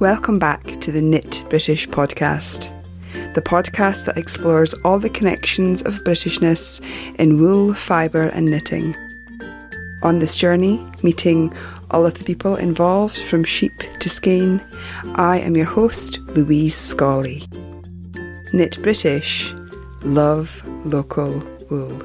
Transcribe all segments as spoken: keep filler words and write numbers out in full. Welcome back to the Knit British podcast, the podcast that explores all the connections of Britishness in wool, fibre and knitting. On this journey, meeting all of the people involved from sheep to skein, I am your host, Louise Scully. Knit British, love local wool.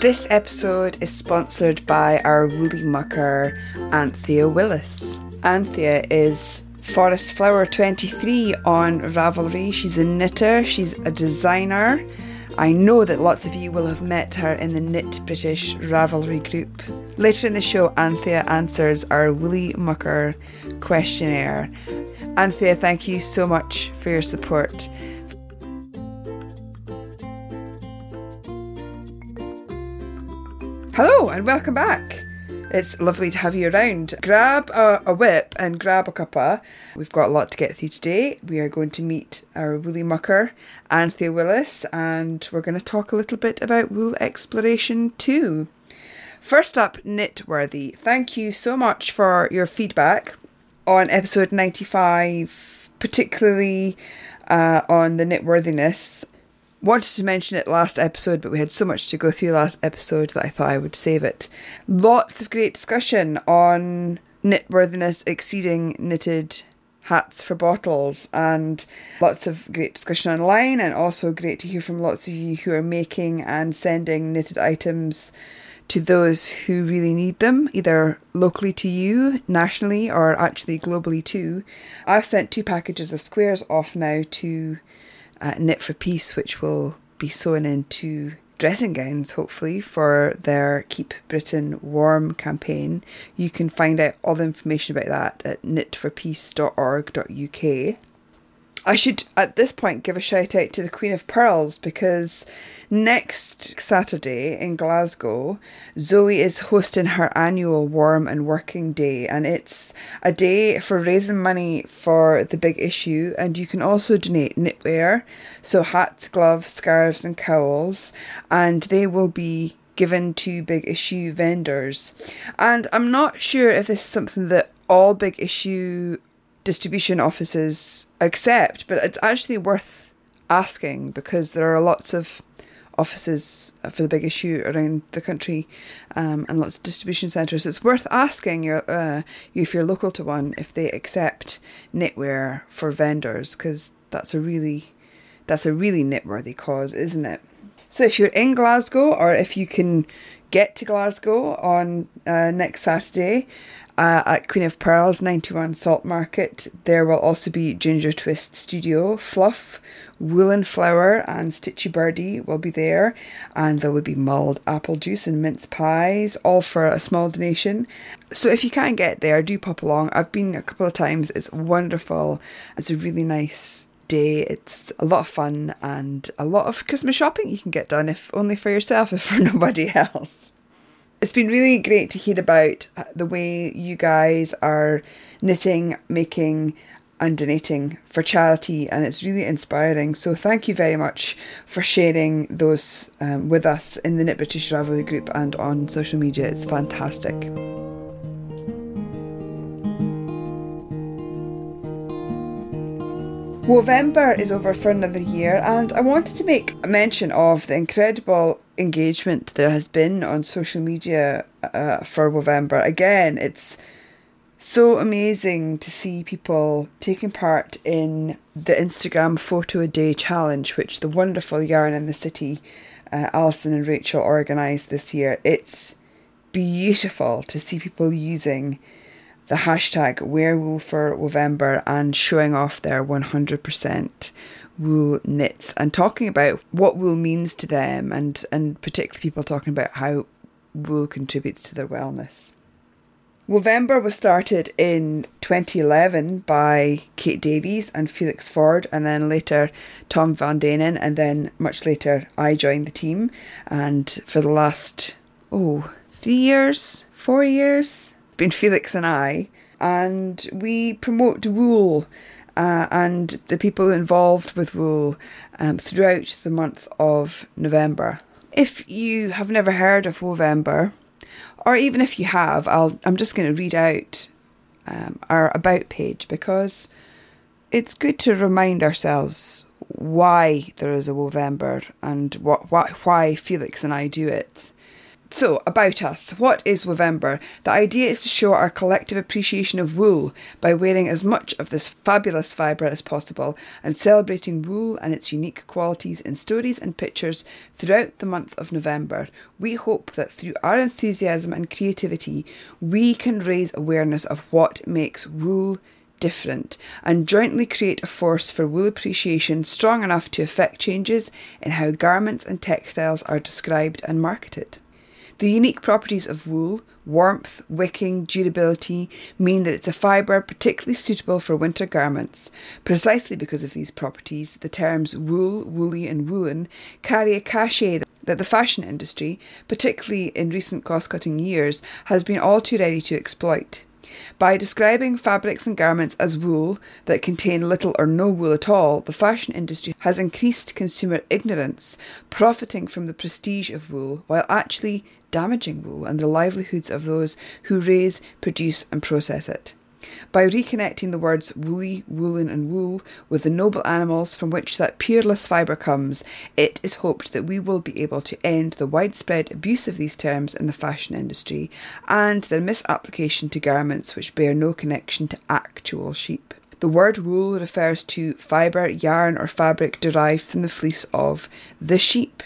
This episode is sponsored by our Wooly Mucker, Anthea Willis. Anthea is Forest Flower twenty-three on Ravelry. She's a knitter, she's a designer. I know that lots of you will have met her in the Knit British Ravelry group. Later in the show, Anthea answers our Wooly Mucker questionnaire. Anthea, thank you so much for your support. Hello and welcome back. It's lovely to have you around. Grab a, a whip and grab a cuppa. We've got a lot to get through today. We are going to meet our Wooly Mucker, Anthea Willis, and we're going to talk a little bit about wool exploration too. First up, Knitworthy. Thank you so much for your feedback on episode ninety-five, particularly uh, on the knitworthiness. Wanted to mention it last episode, but we had so much to go through last episode that I thought I would save it. Lots of great discussion on knitworthiness exceeding knitted hats for bottles, and lots of great discussion online, and also great to hear from lots of you who are making and sending knitted items to those who really need them, either locally to you, nationally, or actually globally too. I've sent two packages of squares off now to Uh, Knit for Peace, which will be sewn into dressing gowns, hopefully, for their Keep Britain Warm campaign. You can find out all the information about that at knit for peace dot org dot U K. I should, at this point, give a shout out to the Queen of Pearls, because next Saturday in Glasgow, Zoe is hosting her annual Warm and Working Day, and it's a day for raising money for the Big Issue, and you can also donate knitwear, so hats, gloves, scarves and cowls, and they will be given to Big Issue vendors. And I'm not sure if this is something that all Big Issue distribution offices accept, but it's actually worth asking because there are lots of offices for the Big Issue around the country, um, and lots of distribution centres. So it's worth asking your, uh, you if you're local to one if they accept knitwear for vendors, because that's a really that's a really knitworthy cause, isn't it? So if you're in Glasgow, or if you can get to Glasgow on uh, next Saturday, Uh, at Queen of Pearls, ninety-one Salt Market. There will also be Ginger Twist Studio, Fluff, Woolen Flower and Stitchy Birdie will be there. And there will be mulled apple juice and mince pies, all for a small donation. So if you can't get there, do pop along. I've been a couple of times. It's wonderful. It's a really nice day. It's a lot of fun and a lot of Christmas shopping you can get done, if only for yourself, if for nobody else. It's been really great to hear about the way you guys are knitting, making and donating for charity, and it's really inspiring. So thank you very much for sharing those um, with us in the Knit British Ravelry group and on social media. It's fantastic. Wovember is over for another year, and I wanted to make a mention of the incredible engagement there has been on social media uh, for Wovember. Again, it's so amazing to see people taking part in the Instagram photo a day challenge, which the wonderful Yarn in the City, uh, Alison and Rachel organised this year. It's beautiful to see people using the hashtag WearWoolForWovember and showing off their one hundred percent wool knits and talking about what wool means to them, and, and particularly people talking about how wool contributes to their wellness. Wovember was started in twenty eleven by Kate Davies and Felix Ford, and then later Tom Van Danen, and then much later I joined the team. And for the last, oh, three years, four years... been Felix and I, and we promote wool uh, and the people involved with wool um, throughout the month of November. If you have never heard of Wovember, Or even if you have, I'll, I'm just going to read out um, our about page, because it's good to remind ourselves why there is a Wovember and what, what, why Felix and I do it. So, about us. What is Wovember? The idea is to show our collective appreciation of wool by wearing as much of this fabulous fibre as possible and celebrating wool and its unique qualities in stories and pictures throughout the month of November. We hope that through our enthusiasm and creativity, we can raise awareness of what makes wool different and jointly create a force for wool appreciation strong enough to effect changes in how garments and textiles are described and marketed. The unique properties of wool, warmth, wicking, durability, mean that it's a fibre particularly suitable for winter garments. Precisely because of these properties, the terms wool, woolly and woolen carry a cachet that the fashion industry, particularly in recent cost-cutting years, has been all too ready to exploit. By describing fabrics and garments as wool that contain little or no wool at all, the fashion industry has increased consumer ignorance, profiting from the prestige of wool while actually damaging wool and the livelihoods of those who raise, produce and process it. By reconnecting the words woolly, woolen and wool with the noble animals from which that peerless fibre comes, it is hoped that we will be able to end the widespread abuse of these terms in the fashion industry and their misapplication to garments which bear no connection to actual sheep. The word wool refers to fibre, yarn or fabric derived from the fleece of the sheep.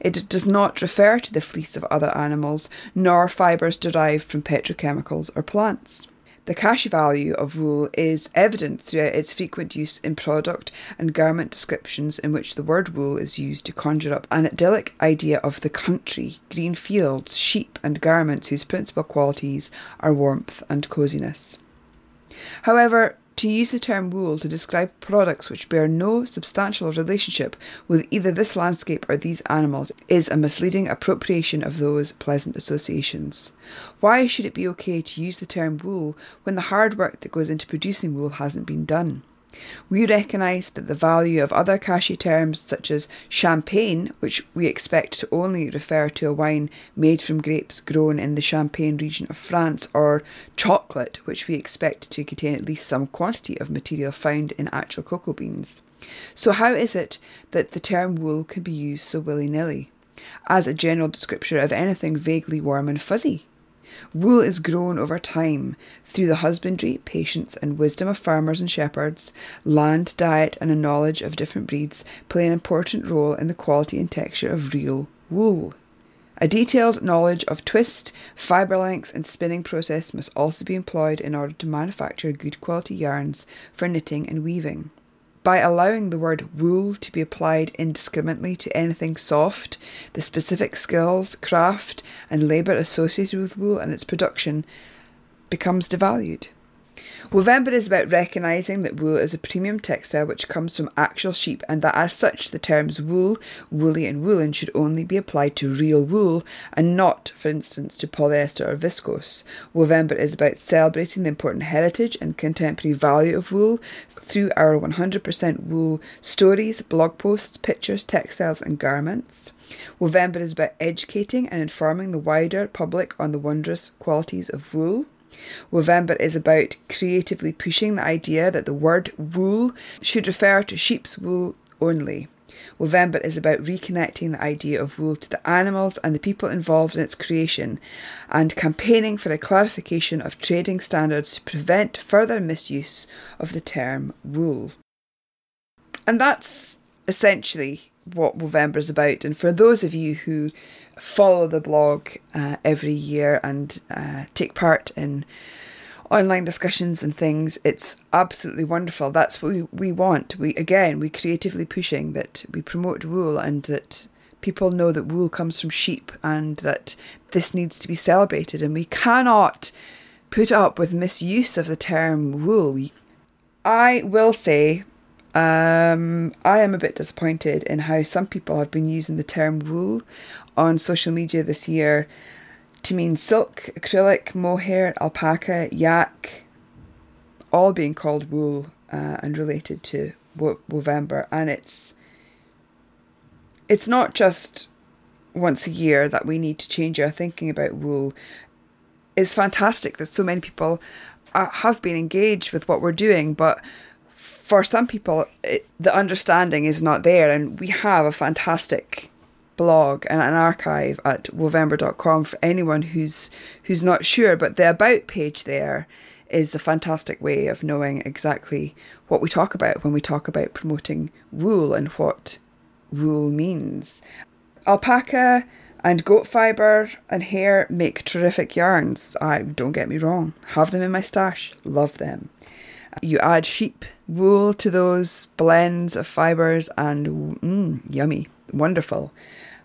It does not refer to the fleece of other animals, nor fibres derived from petrochemicals or plants. The cash value of wool is evident throughout its frequent use in product and garment descriptions in which the word wool is used to conjure up an idyllic idea of the country, green fields, sheep and garments whose principal qualities are warmth and cosiness. However, to use the term wool to describe products which bear no substantial relationship with either this landscape or these animals is a misleading appropriation of those pleasant associations. Why should it be okay to use the term wool when the hard work that goes into producing wool hasn't been done? We recognise that the value of other cachet terms such as champagne, which we expect to only refer to a wine made from grapes grown in the Champagne region of France, or chocolate, which we expect to contain at least some quantity of material found in actual cocoa beans. So how is it that the term wool can be used so willy-nilly, as a general descriptor of anything vaguely warm and fuzzy? Wool is grown over time, through the husbandry, patience and wisdom of farmers and shepherds. Land, diet and a knowledge of different breeds play an important role in the quality and texture of real wool. A detailed knowledge of twist, fibre lengths and spinning process must also be employed in order to manufacture good quality yarns for knitting and weaving. By allowing the word wool to be applied indiscriminately to anything soft, the specific skills, craft and labour associated with wool and its production becomes devalued. Wovember is about recognising that wool is a premium textile which comes from actual sheep, and that as such the terms wool, woolly and woolen should only be applied to real wool and not, for instance, to polyester or viscose. Wovember is about celebrating the important heritage and contemporary value of wool through our one hundred percent wool stories, blog posts, pictures, textiles and garments. Wovember is about educating and informing the wider public on the wondrous qualities of wool. Wovember is about creatively pushing the idea that the word wool should refer to sheep's wool only. Wovember is about reconnecting the idea of wool to the animals and the people involved in its creation, and campaigning for a clarification of trading standards to prevent further misuse of the term wool. And that's essentially what Wovember is about. And for those of you who follow the blog uh, every year and uh, take part in online discussions and things, it's absolutely wonderful. That's what we, we want. We again, we're creatively pushing that we promote wool and that people know that wool comes from sheep and that this needs to be celebrated. And we cannot put up with misuse of the term wool. I will say Um, I am a bit disappointed in how some people have been using the term wool on social media this year to mean silk, acrylic, mohair, alpaca, yak, all being called wool uh, and related to Wovember. And it's it's not just once a year that we need to change our thinking about wool is fantastic. There's so many people are, have been engaged with what we're doing, but for some people, it, the understanding is not there. And we have a fantastic blog and an archive at wovember dot com for anyone who's who's not sure, but the about page there is a fantastic way of knowing exactly what we talk about when we talk about promoting wool and what wool means. Alpaca and goat fibre and hair make terrific yarns. I don't get me wrong, have them in my stash, love them. You add sheep wool to those blends of fibres and mm, yummy, wonderful.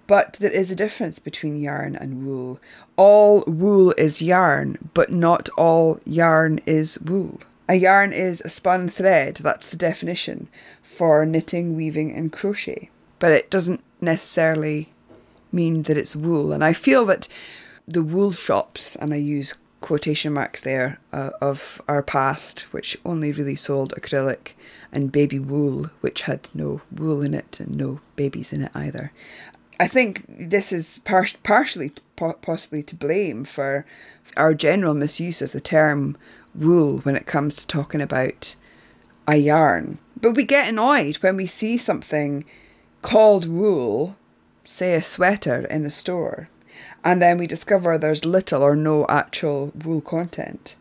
But there is a difference between yarn and wool. All wool is yarn, but not all yarn is wool. A yarn is a spun thread, that's the definition, for knitting, weaving and crochet. But it doesn't necessarily mean that it's wool. And I feel that the wool shops, and I use quotation marks there, uh, of our past, which only really sold acrylic and baby wool, which had no wool in it and no babies in it either. I think this is par- partially po- possibly to blame for our general misuse of the term wool when it comes to talking about a yarn. But we get annoyed when we see something called wool, say a sweater in a store, and then we discover there's little or no actual wool content.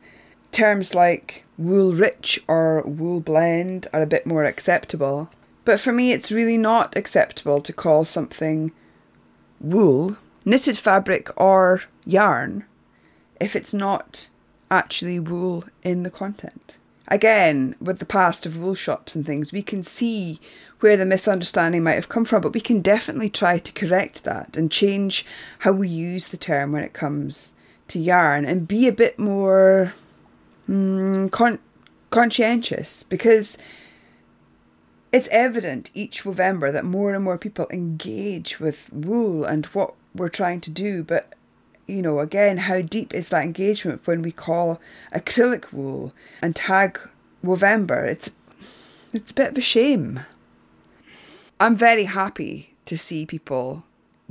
Terms like wool rich or wool blend are a bit more acceptable. But for me, it's really not acceptable to call something wool, knitted fabric or yarn, if it's not actually wool in the content. Again, with the past of wool shops and things, we can see where the misunderstanding might have come from, but we can definitely try to correct that and change how we use the term when it comes to yarn and be a bit more mm, con- conscientious, because it's evident each November that more and more people engage with wool and what we're trying to do. But, you know, again, how deep is that engagement when we call acrylic wool and tag Wovember? It's, it's a bit of a shame. I'm very happy to see people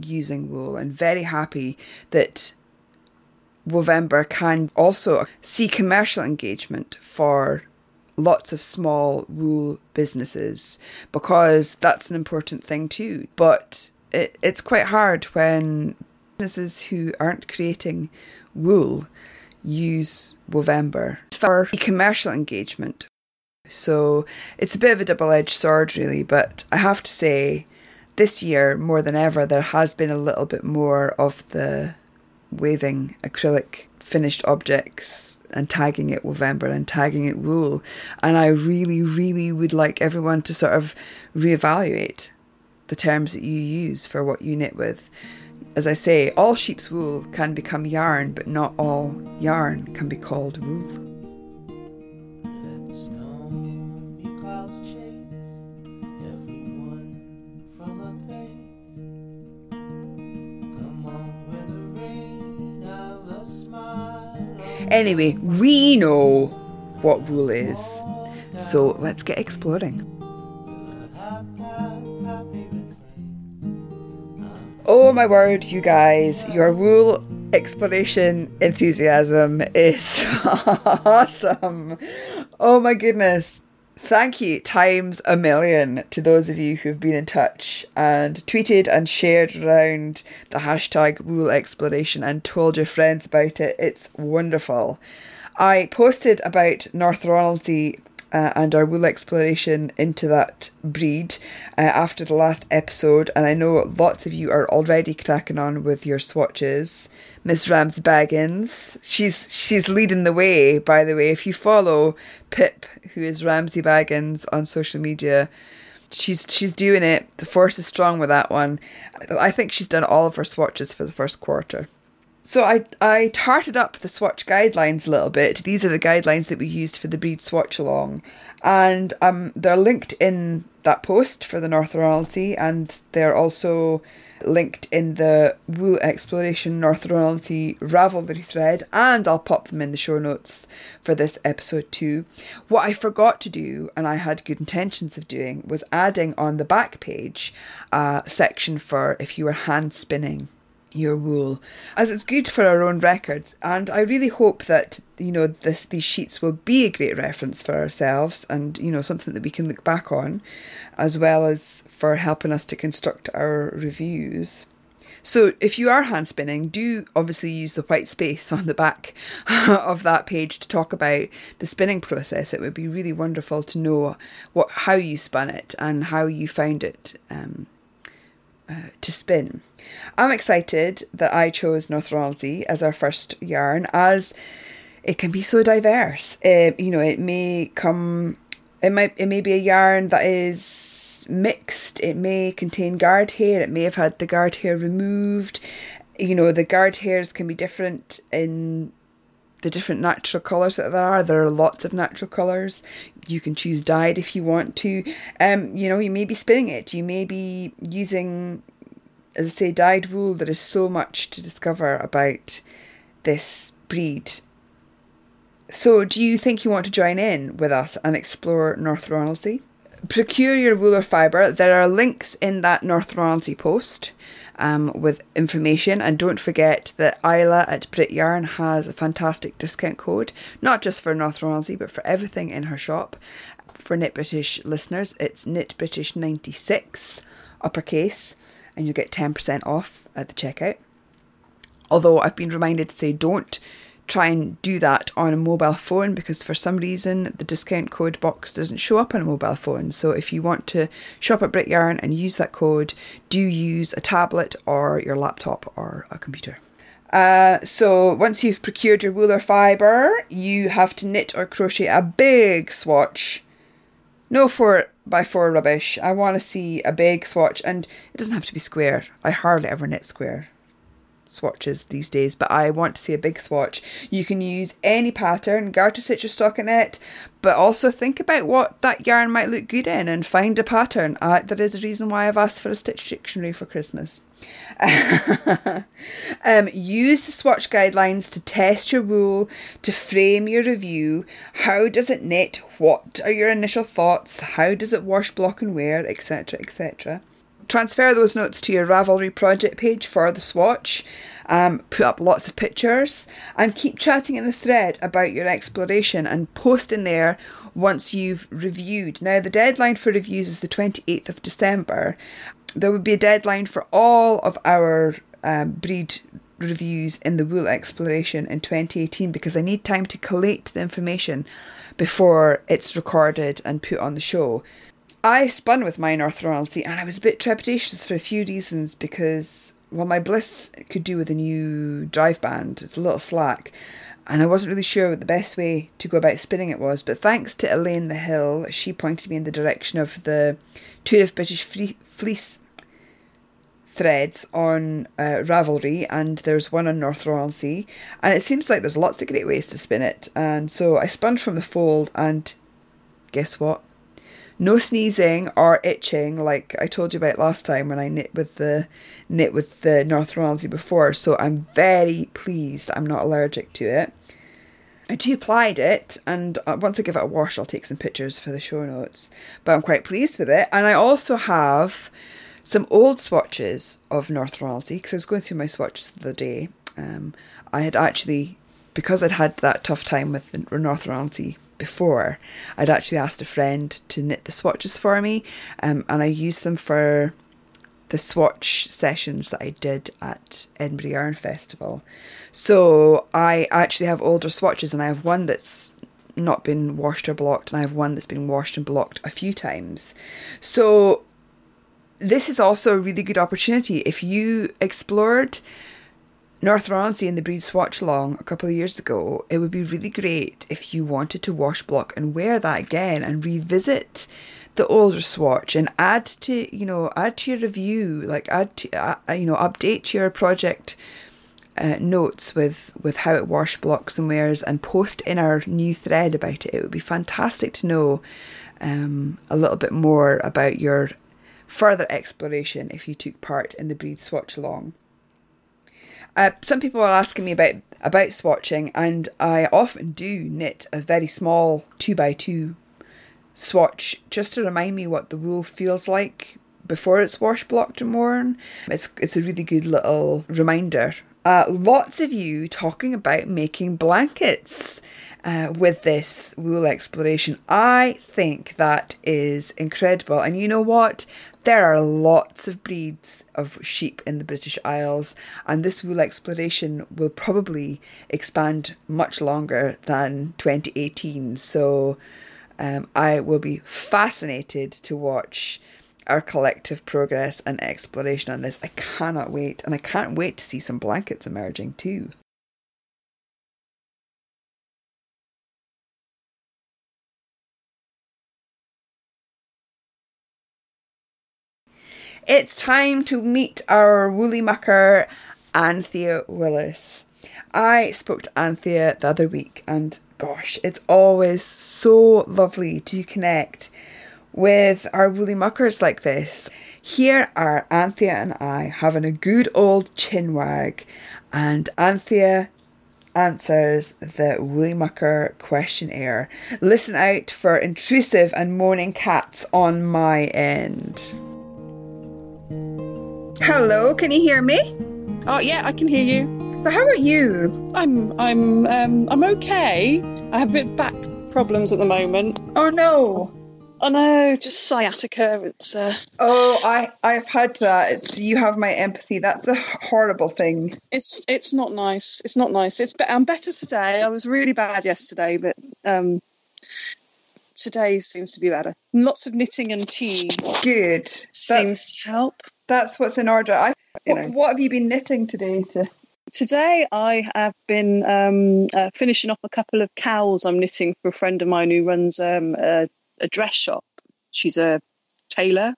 using wool and very happy that Wovember can also see commercial engagement for lots of small wool businesses, because that's an important thing too. But it, it's quite hard when businesses who aren't creating wool use Wovember for commercial engagement. So it's a bit of a double-edged sword really, but I have to say this year more than ever there has been a little bit more of the waving acrylic finished objects and tagging it Wovember and tagging it wool. And I really, really would like everyone to sort of reevaluate the terms that you use for what you knit with. As I say, all sheep's wool can become yarn, but not all yarn can be called wool. Let snow be clouds chase everyone from a place. Come on with the rain of a smile. Anyway, we know what wool is, so let's get exploring. Oh my word, you guys, your wool exploration enthusiasm is awesome. Oh my goodness. Thank you times a million to those of you who've been in touch and tweeted and shared around the hashtag wool exploration and told your friends about it. It's wonderful. I posted about North Ronaldsay uh, and our wool exploration into that breed uh, after the last episode, and I know lots of you are already cracking on with your swatches. Miss Ramsay Baggins, she's she's leading the way, by the way. If you follow Pip, who is Ramsay Baggins on social media, she's she's doing it. The force is strong with that one. I think she's done all of her swatches for the first quarter. So I, I tarted up the swatch guidelines a little bit. These are the guidelines that we used for the breed swatch along. And um, they're linked in that post for the North Ronaldsay, and they're also linked in the Wool Exploration North Ronaldsay Ravelry thread, and I'll pop them in the show notes for this episode too. What I forgot to do, and I had good intentions of doing, was adding on the back page a section for if you were hand spinning your wool, as it's good for our own records. And I really hope that, you know, this these sheets will be a great reference for ourselves, and, you know, something that we can look back on, as well as for helping us to construct our reviews. So if you are hand spinning, do obviously use the white space on the back of that page to talk about the spinning process. It would be really wonderful to know what how you spun it and how you found it um Uh, to spin. I'm excited that I chose North Ronaldsay as our first yarn, as it can be so diverse. Uh, you know, it may come, it might, it may be a yarn that is mixed. It may contain guard hair. It may have had the guard hair removed. You know, the guard hairs can be different in the different natural colours that there are. There are lots of natural colours. You can choose dyed if you want to. Um, you know, you may be spinning it. You may be using, as I say, dyed wool. There is so much to discover about this breed. So do you think you want to join in with us and explore North Ronaldsay? Procure your wool or fibre. There are links in that North Ronaldsay post um, with information. And don't forget that Isla at Brit Yarn has a fantastic discount code, not just for North Ronaldsay, but for everything in her shop. For Knit British listeners, it's Knit British ninety-six, uppercase, and you'll get ten percent off at the checkout. Although I've been reminded to say don't try and do that on a mobile phone, because for some reason the discount code box doesn't show up on a mobile phone. So if you want to shop at Brit Yarn and use that code, do use a tablet or your laptop or a computer. Uh, so once you've procured your wool or fibre, you have to knit or crochet a big swatch. No four by four rubbish. I want to see a big swatch, and it doesn't have to be square. I hardly ever knit square swatches these days, but I want to see a big swatch. You can use any pattern, garter to stitch your stockinette, but also think about what that yarn might look good in and find a pattern. Uh, there is a reason why I've asked for a stitch dictionary for Christmas. um, use the swatch guidelines to test your wool, to frame your review. How does it knit? What are your initial thoughts? How does it wash, block and wear, etc, et cetera. Transfer those notes to your Ravelry project page for the swatch, um, put up lots of pictures, and keep chatting in the thread about your exploration, and post in there once you've reviewed. Now, the deadline for reviews is the twenty-eighth of December. There would be a deadline for all of our um, breed reviews in the Wool Exploration in twenty eighteen, because I need time to collate the information before it's recorded and put on the show. I spun with my North Ronaldsay, and I was a bit trepidatious for a few reasons, because, well, my Bliss could do with a new drive band. It's a little slack, and I wasn't really sure what the best way to go about spinning it was. But thanks to Elaine the Hill, she pointed me in the direction of the Tour of British Fleece threads on uh, Ravelry, and there's one on North Ronaldsay, and it seems like there's lots of great ways to spin it. And so I spun from the fold, and guess what? No sneezing or itching, like I told you about last time when I knit with the knit with the North Ronaldsay before. So I'm very pleased that I'm not allergic to it. I de-applied it, and once I give it a wash, I'll take some pictures for the show notes. But I'm quite pleased with it, and I also have some old swatches of North Ronaldsay, because I was going through my swatches the other day. Um, I had actually, because I'd had that tough time with the North Ronaldsay before, I'd actually asked a friend to knit the swatches for me, um, and I used them for the swatch sessions that I did at Edinburgh Yarn Festival. So I actually have older swatches, and I have one that's not been washed or blocked, and I have one that's been washed and blocked a few times. So this is also a really good opportunity. If you explored North Ronaldsay and the breed swatch along a couple of years ago, it would be really great if you wanted to wash, block and wear that again, and revisit the older swatch, and add to, you know, add to your review, like add to, uh, you know, update your project uh, notes with, with how it wash, blocks and wears, and post in our new thread about it. It would be fantastic to know um, a little bit more about your further exploration if you took part in the Breed Swatch Along. Uh, some people are asking me about, about swatching, and I often do knit a very small two by two swatch just to remind me what the wool feels like before it's wash, blocked and worn. It's, it's a really good little reminder. Uh, lots of you talking about making blankets uh, with this wool exploration. I think that is incredible. And you know what? There are lots of breeds of sheep in the British Isles, and this wool exploration will probably expand much longer than twenty eighteen. So um, I will be fascinated to watch our collective progress and exploration on this. I cannot wait, and I can't wait to see some blankets emerging too. It's time to meet our Wooly Mucker, Anthea Willis. I spoke to Anthea the other week, and gosh, it's always so lovely to connect with our Wooly Muckers like this. Here are Anthea and I having a good old chinwag, and Anthea answers the Wooly Mucker questionnaire. Listen out for intrusive and moaning cats on my end. Hello, can you hear me? Oh yeah, I can hear you. So how are you? I'm I'm um, I'm okay. I have a bit of back problems at the moment. Oh no. Oh no, just sciatica. It's uh... oh, I I've had that. It's, you have my empathy. That's a horrible thing. It's it's not nice. It's not nice. It's I'm better today. I was really bad yesterday, but um, today seems to be better. Lots of knitting and tea. Good. Seems that's, to help. That's what's in order. I. You what, know. What have you been knitting today? To... Today I have been um, uh, finishing off a couple of cowls I'm knitting for a friend of mine who runs um, a. a dress shop. She's a tailor,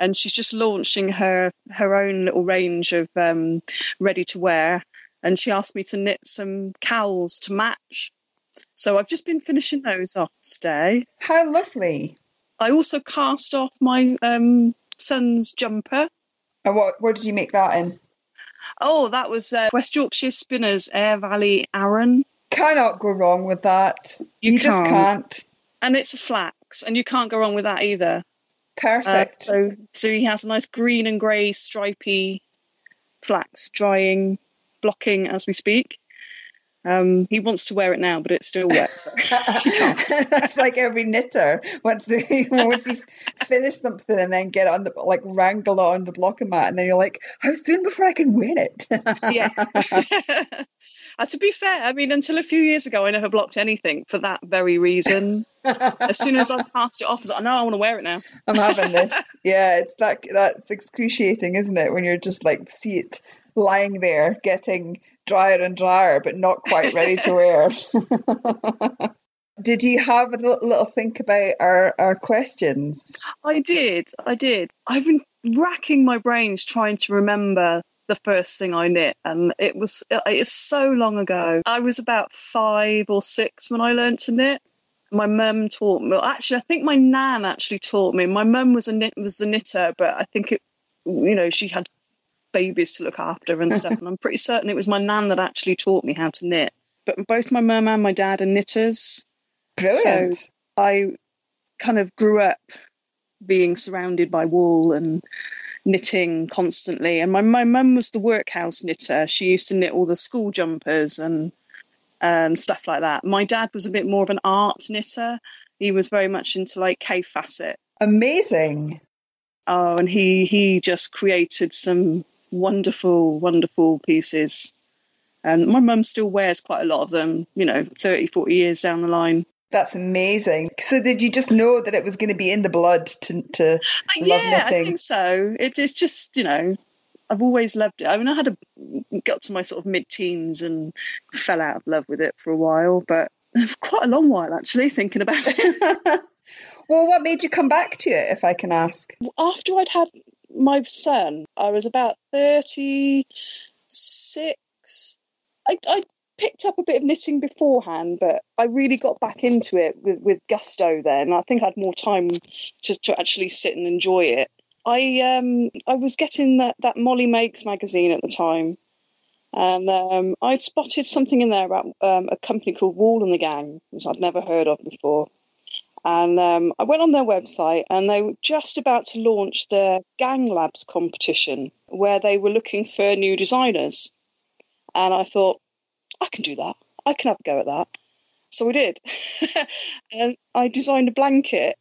and she's just launching her her own little range of um ready to wear, and she asked me to knit some cowls to match, so I've just been finishing those off today. How lovely. I also cast off my um son's jumper. And what where did you make that in? Oh, that was uh, West Yorkshire Spinners, Aire Valley Aran. Cannot go wrong with that. You, you can't. Just can't. And it's a flax, and you can't go wrong with that either. Perfect. Uh, so, so he has a nice green and grey stripy flax drying, blocking as we speak. Um, he wants to wear it now, but it's still wet. So he can't. That's like every knitter. Once they, once you finish something and then get on the like wrangle it on the blocking mat, and then you're like, how soon before I can wear it? Yeah. Uh, to be fair, I mean, until a few years ago, I never blocked anything for that very reason. As soon as I passed it off, I was like, no, I want to wear it now. I'm having this. Yeah, it's that, that's excruciating, isn't it? When you're just like, see it lying there, getting drier and drier, but not quite ready to wear. Did you have a little think about our, our questions? I did. I did. I've been racking my brains trying to remember the first thing I knit, and it was it's so long ago. I was about five or six when I learned to knit. My mum taught me. Actually, I think my nan actually taught me. My mum was a knit was the knitter, but I think it, you know, she had babies to look after and stuff. And I'm pretty certain it was my nan that actually taught me how to knit. But both my mum and my dad are knitters. Brilliant. So I kind of grew up being surrounded by wool and knitting constantly, and my my mum was the workhouse knitter. She used to knit all the school jumpers and and stuff like that. My dad was a bit more of an art knitter. He was very much into like Kaffe Fassett. Amazing. Oh, and he he just created some wonderful wonderful pieces, and my mum still wears quite a lot of them, you know, thirty forty years down the line. That's amazing. So did you just know that it was going to be in the blood to, to yeah, love knitting? Yeah, I think so. It, it's just, you know, I've always loved it. I mean, I had a, got to my sort of mid-teens and fell out of love with it for a while, but quite a long while, actually, thinking about it. Well, what made you come back to it, if I can ask? After I'd had my son, I was about thirty-six. I... I picked up a bit of knitting beforehand, but I really got back into it with, with gusto then. I think I had more time to, to actually sit and enjoy it. I um I was getting that, that Molly Makes magazine at the time, and um, I'd spotted something in there about um, a company called Wool and the Gang, which I'd never heard of before. And um, I went on their website, and they were just about to launch their Gang Labs competition, where they were looking for new designers. And I thought, I can do that. I can have a go at that. So we did. And I designed a blanket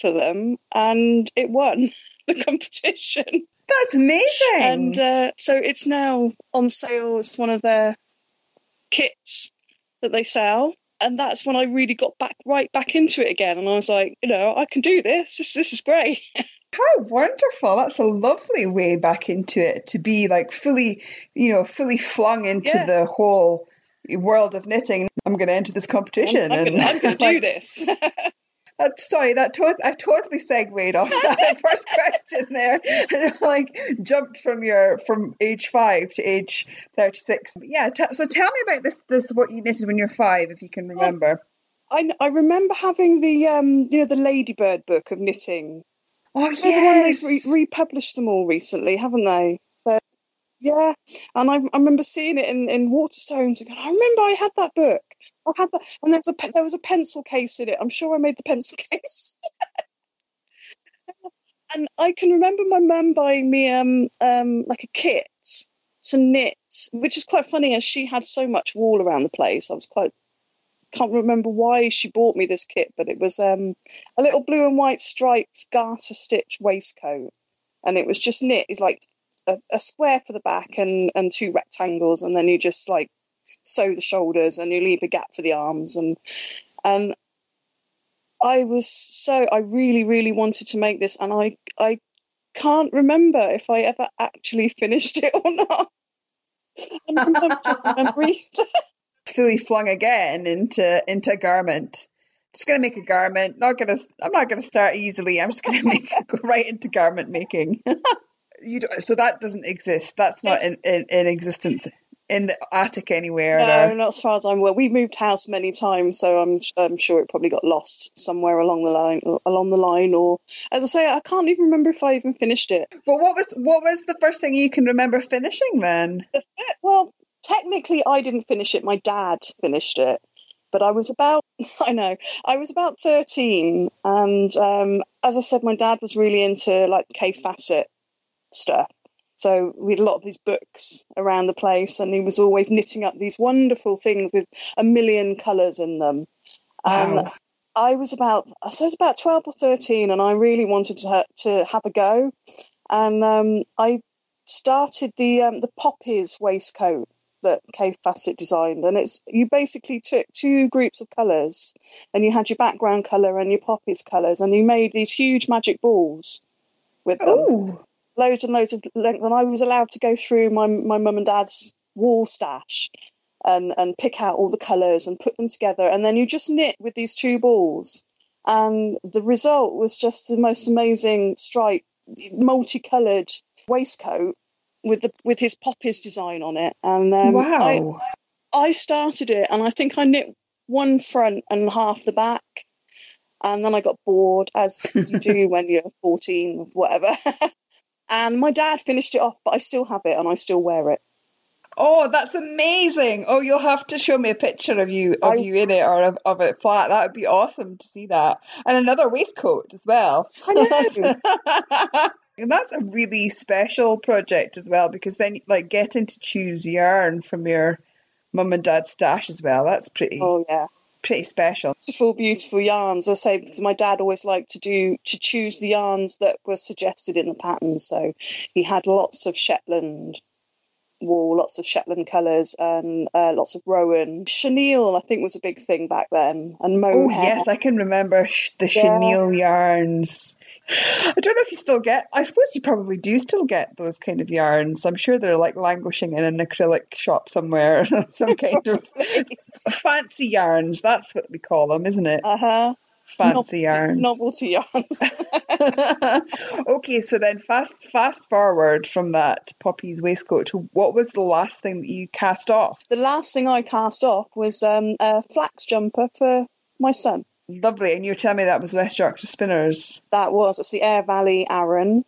for them, and it won the competition. That's amazing. And uh, so it's now on sale. It's one of their kits that they sell. And that's when I really got back right back into it again. And I was like, you know, I can do this. This, this is great. How wonderful. That's a lovely way back into it, to be like fully, you know, fully flung into yeah. the whole world of knitting. I'm going to enter this competition. I'm, I'm going to do this. That, sorry, that to- I totally segued off that first question there, and like jumped from your from age five to age thirty-six. Yeah, t- so tell me about this. This what you knitted when you're five, if you can remember. I, I remember having the um, you know, the Ladybird book of knitting. Oh yeah, they've re- republished them all recently, haven't they? They're, yeah, and I, I remember seeing it in, in Waterstones, and going, I remember I had that book. I had that, and there was a there was a pencil case in it. I'm sure I made the pencil case. And I can remember my mum buying me um um like a kit to knit, which is quite funny, as she had so much wool around the place. I was quite can't remember why she bought me this kit, but it was um a little blue and white striped garter stitch waistcoat, and it was just knit. It's like a, a square for the back and and two rectangles, and then you just like sew the shoulders and you leave a gap for the arms, and and I was so I really really wanted to make this, and I I can't remember if I ever actually finished it or not. I'm fully flung again into into a garment. Just gonna make a garment. Not gonna. I'm not gonna start easily. I'm just gonna make go right into garment making. You don't, so that doesn't exist. That's not in, in, in existence. In the attic anywhere? No, or... not as far as I'm aware. We've moved house many times, so I'm I'm sure it probably got lost somewhere along the line. Along the line, or as I say, I can't even remember if I even finished it. But what was what was the first thing you can remember finishing then? Well, technically, I didn't finish it. My dad finished it, but I was about I know I was about thirteen, and um, as I said, my dad was really into like Kaffe Fassett stuff. So we had a lot of these books around the place, and he was always knitting up these wonderful things with a million colours in them. Wow. Um, I was about, I was about twelve or thirteen, and I really wanted to to have a go. And um, I started the um, the Poppies waistcoat that Kaffe Fassett designed, and it's you basically took two groups of colours, and you had your background colour and your poppies colours, and you made these huge magic balls with them. Ooh. Loads and loads of length, and I was allowed to go through my my mum and dad's wool stash and and pick out all the colours and put them together, and then you just knit with these two balls, and the result was just the most amazing stripe, multicoloured waistcoat with the with his poppies design on it. And um, wow, I, I started it, and I think I knit one front and half the back. And then I got bored, as you do when you're fourteen or whatever. And my dad finished it off, but I still have it and I still wear it. Oh, that's amazing. Oh, you'll have to show me a picture of you of I, you in it, or of, of it flat. That would be awesome to see that. And another waistcoat as well. I And that's a really special project as well, because then like getting to choose yarn from your mum and dad's stash as well. That's pretty Oh yeah. pretty special. Just all beautiful yarns. I say, because my dad always liked to do to choose the yarns that were suggested in the pattern. So he had lots of Shetland wool, lots of Shetland colours, and uh, lots of Rowan. Chenille, I think, was a big thing back then, and mohair. Oh yes, I can remember sh- the yeah. chenille yarns. I don't know if you still get. I suppose you probably do still get those kind of yarns. I'm sure they're like languishing in an acrylic shop somewhere, some kind of fancy yarns. That's what we call them, isn't it? Uh huh. Fancy Novel- yarns. Novelty yarns. Okay, so then fast fast forward from that Poppy's waistcoat to what was the last thing that you cast off? The last thing I cast off was um, a flax jumper for my son. Lovely, and you were telling me that was West Yorkshire Spinners. That was. It's the Aire Valley Aran.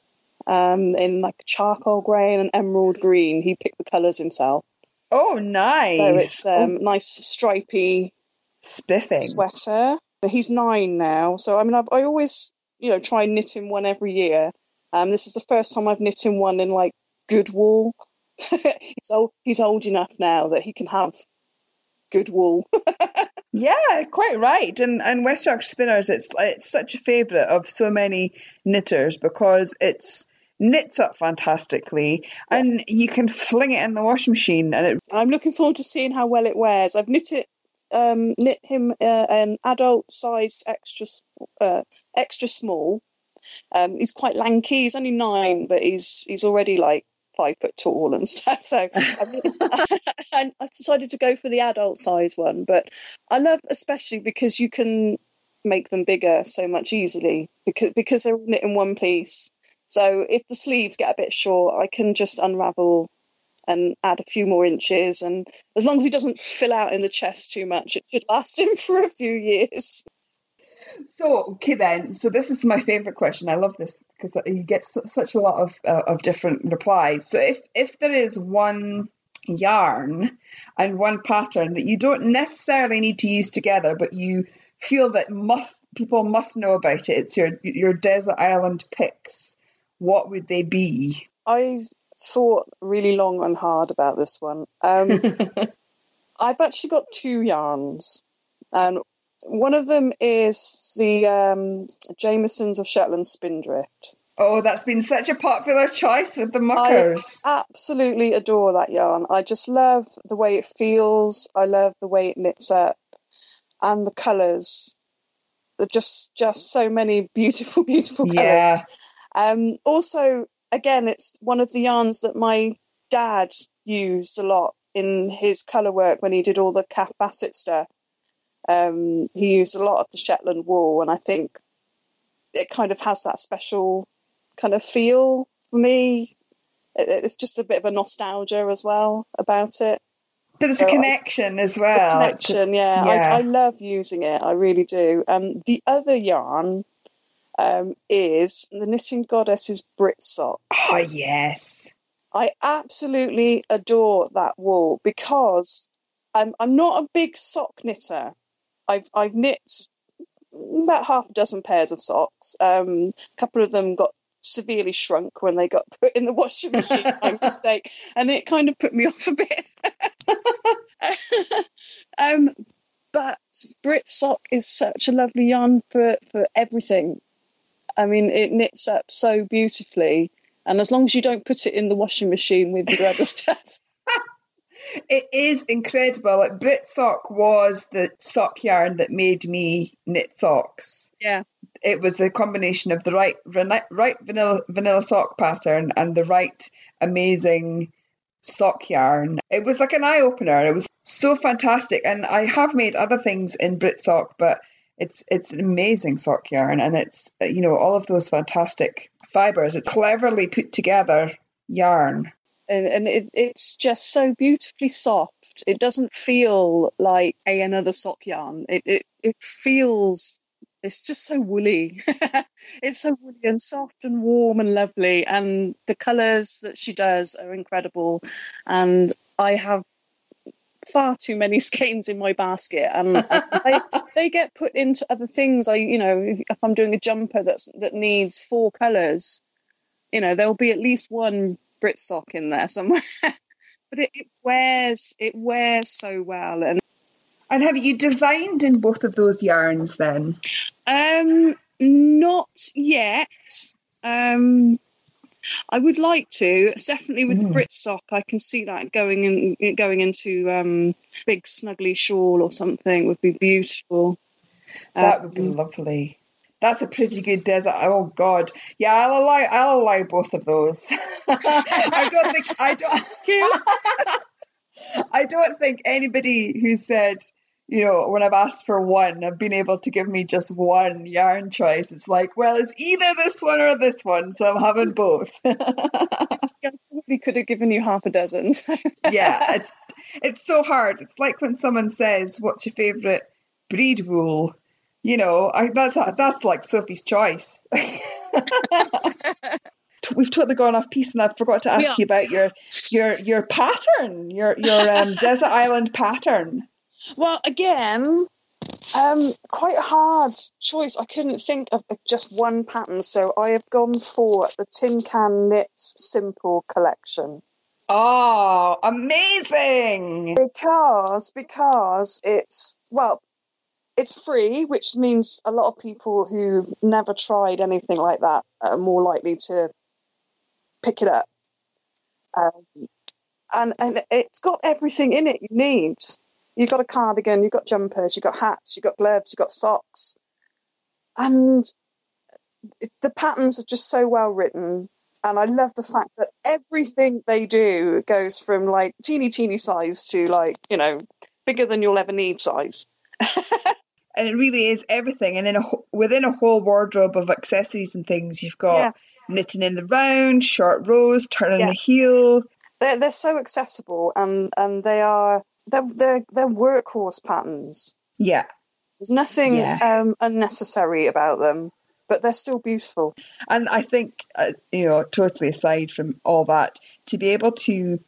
um, in like charcoal grey and an emerald green. He picked the colours himself. Oh, nice. So it's a um, nice stripy spiffing sweater. He's nine now. So, I mean, I've, I always, you know, try and knit him one every year. Um, this is the first time I've knit him one in, like, good wool. he's, old, he's old enough now that he can have good wool. Yeah, quite right. And and West Yorkshire Spinners, it's it's such a favourite of so many knitters because it's knits up fantastically, yeah. And you can fling it in the washing machine. And it... I'm looking forward to seeing how well it wears. I've knit it, um, knit him uh, an adult size extra uh, extra small. Um, he's quite lanky. He's only nine, but he's he's already like five foot tall and stuff. So I mean, I, I decided to go for the adult size one. But I love, especially because you can make them bigger so much easily because because they're all knit in one piece. So if the sleeves get a bit short, I can just unravel and add a few more inches. And as long as he doesn't fill out in the chest too much, it should last him for a few years. So, okay then. So this is my favourite question. I love this because you get so, such a lot of uh, of different replies. So if, if there is one yarn and one pattern that you don't necessarily need to use together, but you feel that must people must know about it, it's your your desert island picks, what would they be? I thought really long and hard about this one. Um, I've actually got two yarns. And one of them is the um, Jamesons of Shetland Spindrift. Oh, that's been such a popular choice with the muckers. I absolutely adore that yarn. I just love the way it feels. I love the way it knits up and the colours. They're just, just so many beautiful, beautiful colours. Yeah. Um, also, again, it's one of the yarns that my dad used a lot in his colour work when he did all the Kaffe Fassett stuff. Um, he used a lot of the Shetland wool, and I think it kind of has that special kind of feel for me. It, it's just a bit of a nostalgia as well about it. There's so a connection I, as well. A connection, yeah. yeah. I, I love using it. I really do. Um, the other yarn um, is the Knitting Goddess's Brit Sock. Oh, yes. I absolutely adore that wool because um, I'm not a big sock knitter. I've I've knit about half a dozen pairs of socks. Um, a couple of them got severely shrunk when they got put in the washing machine by mistake, and it kind of put me off a bit. um, but Brit Sock is such a lovely yarn for, for everything. I mean, it knits up so beautifully, and as long as you don't put it in the washing machine with your other stuff. It is incredible. Like, Brit Sock was the sock yarn that made me knit socks. Yeah. It was the combination of the right right vanilla, vanilla sock pattern and the right amazing sock yarn. It was like an eye-opener. It was so fantastic. And I have made other things in Brit Sock, but it's it's an amazing sock yarn. And it's, you know, all of those fantastic fibres. It's cleverly put together yarn. And, and it, it's just so beautifully soft. It doesn't feel like a another sock yarn. It it, it feels, it's just so woolly. It's so woolly and soft and warm and lovely. And the colours that she does are incredible. And I have far too many skeins in my basket, and, and I, they get put into other things. I, you know, if, if I'm doing a jumper that's that needs four colours, you know, there'll be at least one Brit Sock in there somewhere. But it, it wears it wears so well. And and have you designed in both of those yarns then? Um not yet. um I would like to, definitely with mm. the Brit Sock. I can see that going in going into um big snuggly shawl or something would be beautiful. That um, would be lovely. That's a pretty good desert. Oh God, yeah, I'll allow. I'll allow both of those. I don't think. I don't. I don't think anybody who said, you know, when I've asked for one, I've been able to give me just one yarn choice. It's like, well, it's either this one or this one, so I'm having both. Somebody could have given you half a dozen. Yeah, it's it's so hard. It's like when someone says, "What's your favourite breed wool?" You know, I, that's that's like Sophie's choice. we've totally gone off piece, and I forgot to ask you about your your your pattern, your your um, desert island pattern. Well, again, um, quite a hard choice. I couldn't think of just one pattern, so I have gone for the Tin Can Knits Simple Collection. Oh, amazing! Because because it's well, it's free, which means a lot of people who never tried anything like that are more likely to pick it up, um, and and it's got everything in it you need. You've got a cardigan, you've got jumpers, you've got hats, you've got gloves, you've got socks, and the patterns are just so well written. And I love the fact that everything they do goes from like teeny, teeny size to like, you know, bigger than you'll ever need size. And it really is everything. And in a, within a whole wardrobe of accessories and things, you've got yeah. knitting in the round, short rows, turning yeah. the heel. They're, they're so accessible, and, and they are, they're, they're, they're workhorse patterns. Yeah. There's nothing yeah. um, unnecessary about them. But they're still beautiful. And I think, uh, you know, totally aside from all that, to be able to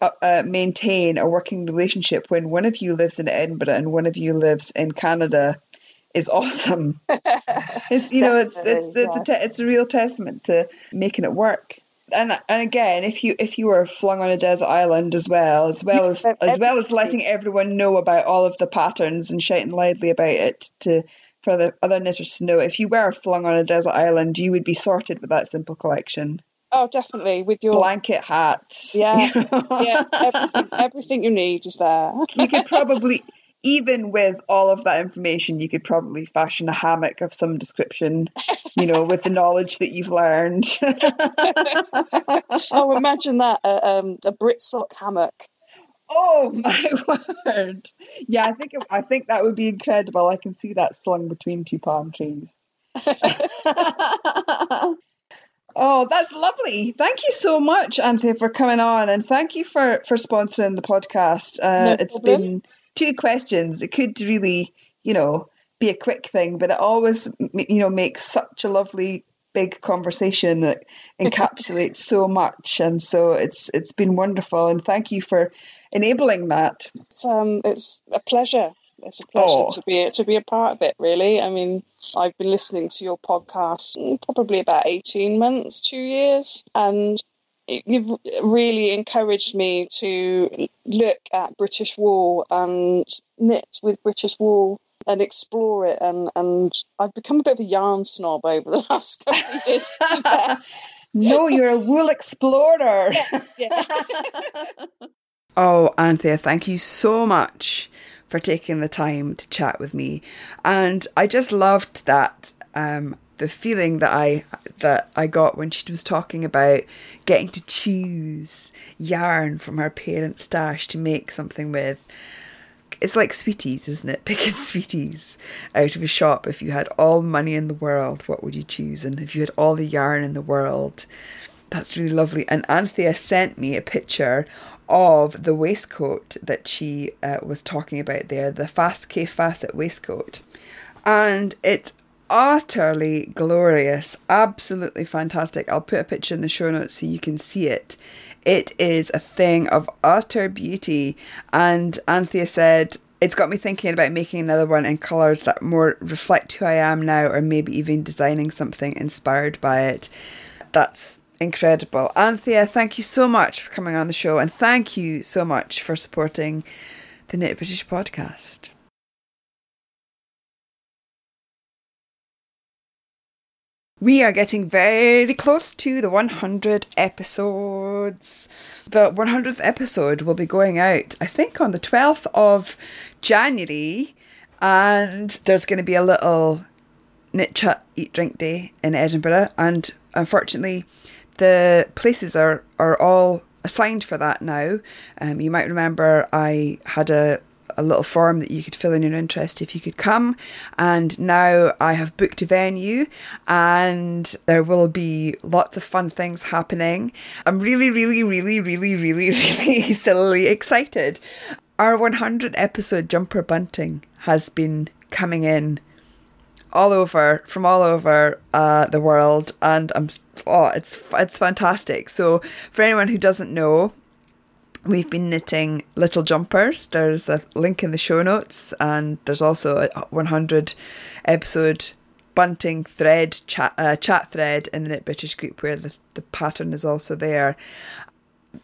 uh, uh, maintain a working relationship when one of you lives in Edinburgh and one of you lives in Canada is awesome. It's, you know, it's it's it's, yeah. a te- it's a real testament to making it work. And and again, if you if you were flung on a desert island as well, as well as as well as letting everyone know about all of the patterns and shouting loudly about it to. For the other knitters to know, if you were flung on a desert island, you would be sorted with that Simple Collection. Oh, definitely, with your blanket hat. Yeah, you know? yeah, everything, everything you need is there. You could probably, even with all of that information, you could probably fashion a hammock of some description. You know, with the knowledge that you've learned. Oh, imagine that uh, um, a Brit Sock hammock. Oh my word! Yeah, I think it, I think that would be incredible. I can see that slung between two palm trees. Oh, that's lovely! Thank you so much, Anthea, for coming on, and thank you for, for sponsoring the podcast. Uh, no it's problem. Been two questions. It could really, you know, be a quick thing, but it always, you know, makes such a lovely big conversation that encapsulates so much, and so it's it's been wonderful, and thank you for enabling that. It's um, it's a pleasure. It's a pleasure oh. to be to be a part of it. Really, I mean, I've been listening to your podcast probably about eighteen months, two years, and it, you've really encouraged me to look at British wool and knit with British wool and explore it. And, and I've become a bit of a yarn snob over the last couple of years. No, you're a wool explorer. Yes, yeah. Oh, Anthea, thank you so much for taking the time to chat with me. And I just loved that, um, the feeling that I that I got when she was talking about getting to choose yarn from her parents' stash to make something with. It's like sweeties, isn't it? Picking sweeties out of a shop. If you had all money in the world, what would you choose? And if you had all the yarn in the world, that's really lovely. And Anthea sent me a picture of the waistcoat that she uh, was talking about there, the Kaffe Fassett waistcoat. And it's utterly glorious, absolutely fantastic. I'll put a picture in the show notes so you can see it. It is a thing of utter beauty. And Anthea said, it's got me thinking about making another one in colours that more reflect who I am now, or maybe even designing something inspired by it. That's incredible. Anthea, thank you so much for coming on the show, and thank you so much for supporting the Knit British podcast. We are getting very close to the one hundred episodes. The one hundredth episode will be going out, I think, on the twelfth of January. And there's going to be a little knit chat, eat, drink day in Edinburgh. And unfortunately, the places are, are all assigned for that now. Um, you might remember I had a a little form that you could fill in your interest if you could come, and now I have booked a venue, and there will be lots of fun things happening. I'm really really really really really really silly excited. Our one hundred episode jumper bunting has been coming in all over, from all over uh, the world, and I'm oh, it's it's fantastic. So for anyone who doesn't know, we've been knitting little jumpers. There's a link in the show notes, and there's also a one hundred episode bunting thread, chat, uh, chat thread in the Knit British group where the, the pattern is also there.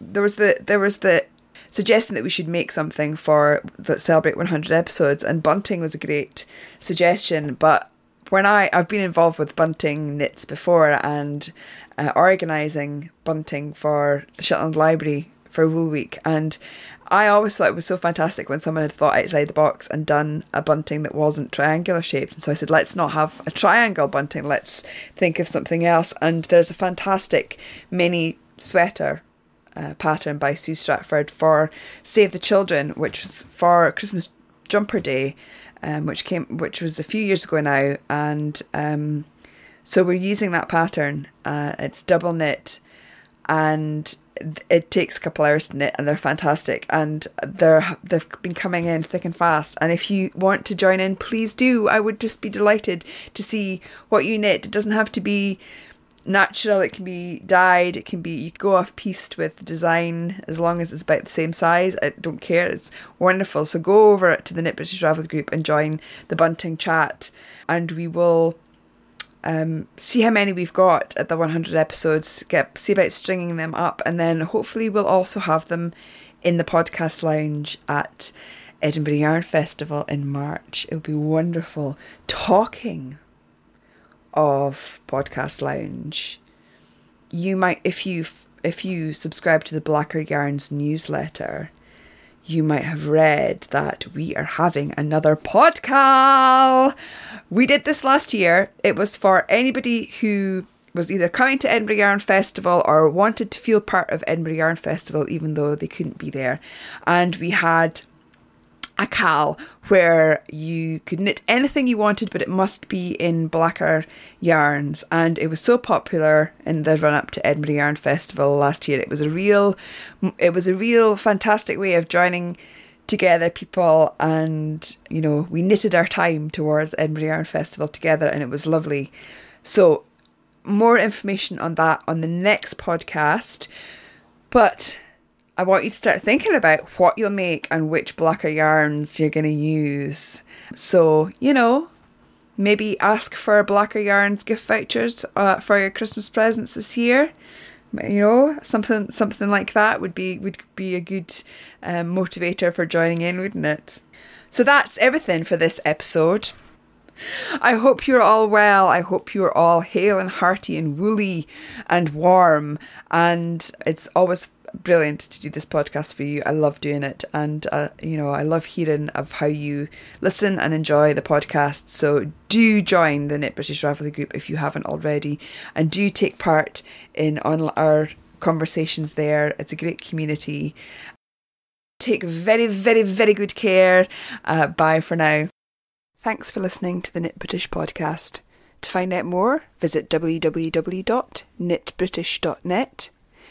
There was the there was the suggestion that we should make something for that celebrate one hundred episodes, and bunting was a great suggestion. But when I I've been involved with bunting knits before, and uh, organising bunting for the Shetland Library for Wool Week, and I always thought it was so fantastic when someone had thought outside the box and done a bunting that wasn't triangular shaped. And so I said, let's not have a triangle bunting, let's think of something else. And there's a fantastic mini sweater uh, pattern by Sue Stratford for Save the Children, which was for Christmas Jumper Day, um, which came which was a few years ago now, and um, so we're using that pattern. Uh, it's double knit, and it takes a couple hours to knit, and they're fantastic, and they're they've been coming in thick and fast. And if you want to join in, please do. I would just be delighted to see what you knit. It doesn't have to be natural, it can be dyed, it can be, you can go off piste with design as long as it's about the same size. I don't care, it's wonderful. So go over to the Knit British Ravelry group and join the bunting chat, and we will Um, see how many we've got at the one hundred episodes, get, see about stringing them up, and then hopefully we'll also have them in the podcast lounge at Edinburgh Yarn Festival in March. It'll be wonderful. Talking of podcast lounge, you might, if you if you subscribe to the Blacker Yarns newsletter, you might have read that we are having another podcast. We did this last year. It was for anybody who was either coming to Edinburgh Yarn Festival or wanted to feel part of Edinburgh Yarn Festival, even though they couldn't be there. And we had a call where you could knit anything you wanted, but it must be in Blacker yarns. And it was so popular in the run up to Edinburgh Yarn Festival last year. It was a real, it was a real fantastic way of joining together people, and you know, we knitted our time towards Edinburgh Yarn Festival together, and it was lovely. So more information on that on the next podcast, but I want you to start thinking about what you'll make and which Blacker yarns you're going to use. So, you know, maybe ask for Blacker yarns gift vouchers uh, for your Christmas presents this year. You know, something something like that would be would be a good um, motivator for joining in, wouldn't it? So that's everything for this episode. I hope you're all well. I hope you're all hale and hearty and woolly and warm. And it's always brilliant to do this podcast for you. I love doing it, and uh, you know, I love hearing of how you listen and enjoy the podcast. So do join the Knit British Ravelry group if you haven't already, and do take part in on our conversations there. It's a great community. Take very, very, very good care. Uh, bye for now. Thanks for listening to the Knit British podcast. To find out more, visit w w w dot knit british dot net.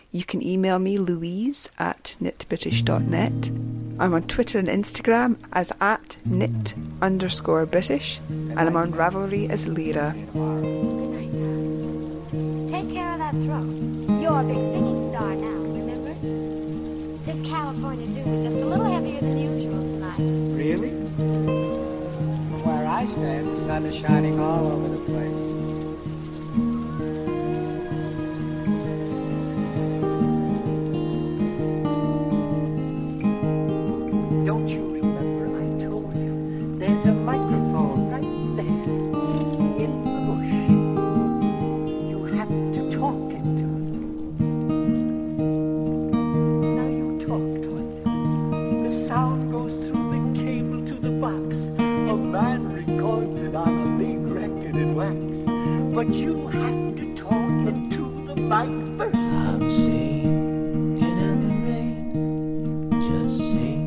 You can email me, Louise, at knit british dot net. I'm on Twitter and Instagram as at knit underscore British, and I'm on Ravelry as Lyra. Take care of that throat. You're a big singing star now, remember? This California dew is just a little heavier than usual tonight. Really? From where I stand, the sun is shining all over the place. Don't you remember I told you there's a microphone right there in the bush. You have to talk into it. Now you talk towards it. The sound goes through the cable to the box. A man records it on a big record in wax. But you have to talk into the mic first. I'm singing in the rain. Just sing.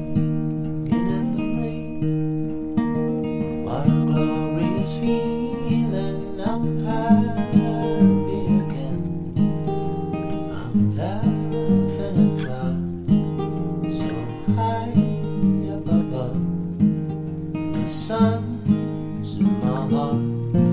Sun's in my heart.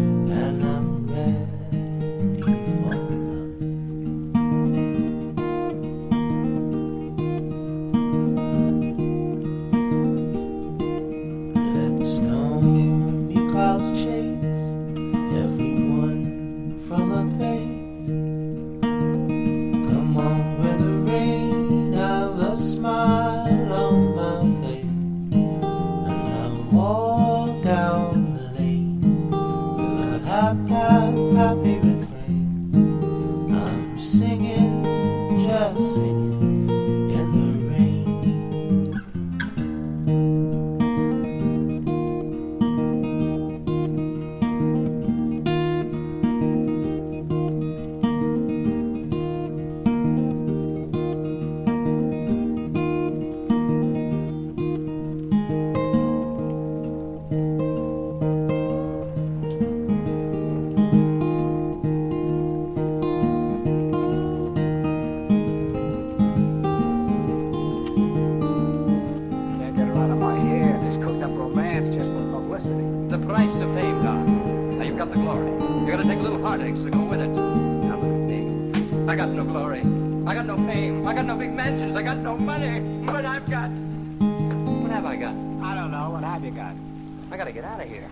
That's just what publicity. The price of fame, Don. Now you've got the glory. You're gonna take little heartaches to go with it. Now look at me. I got no glory. I got no fame. I got no big mansions. I got no money. But I've got. What have I got? I don't know. What have you got? I gotta get out of here.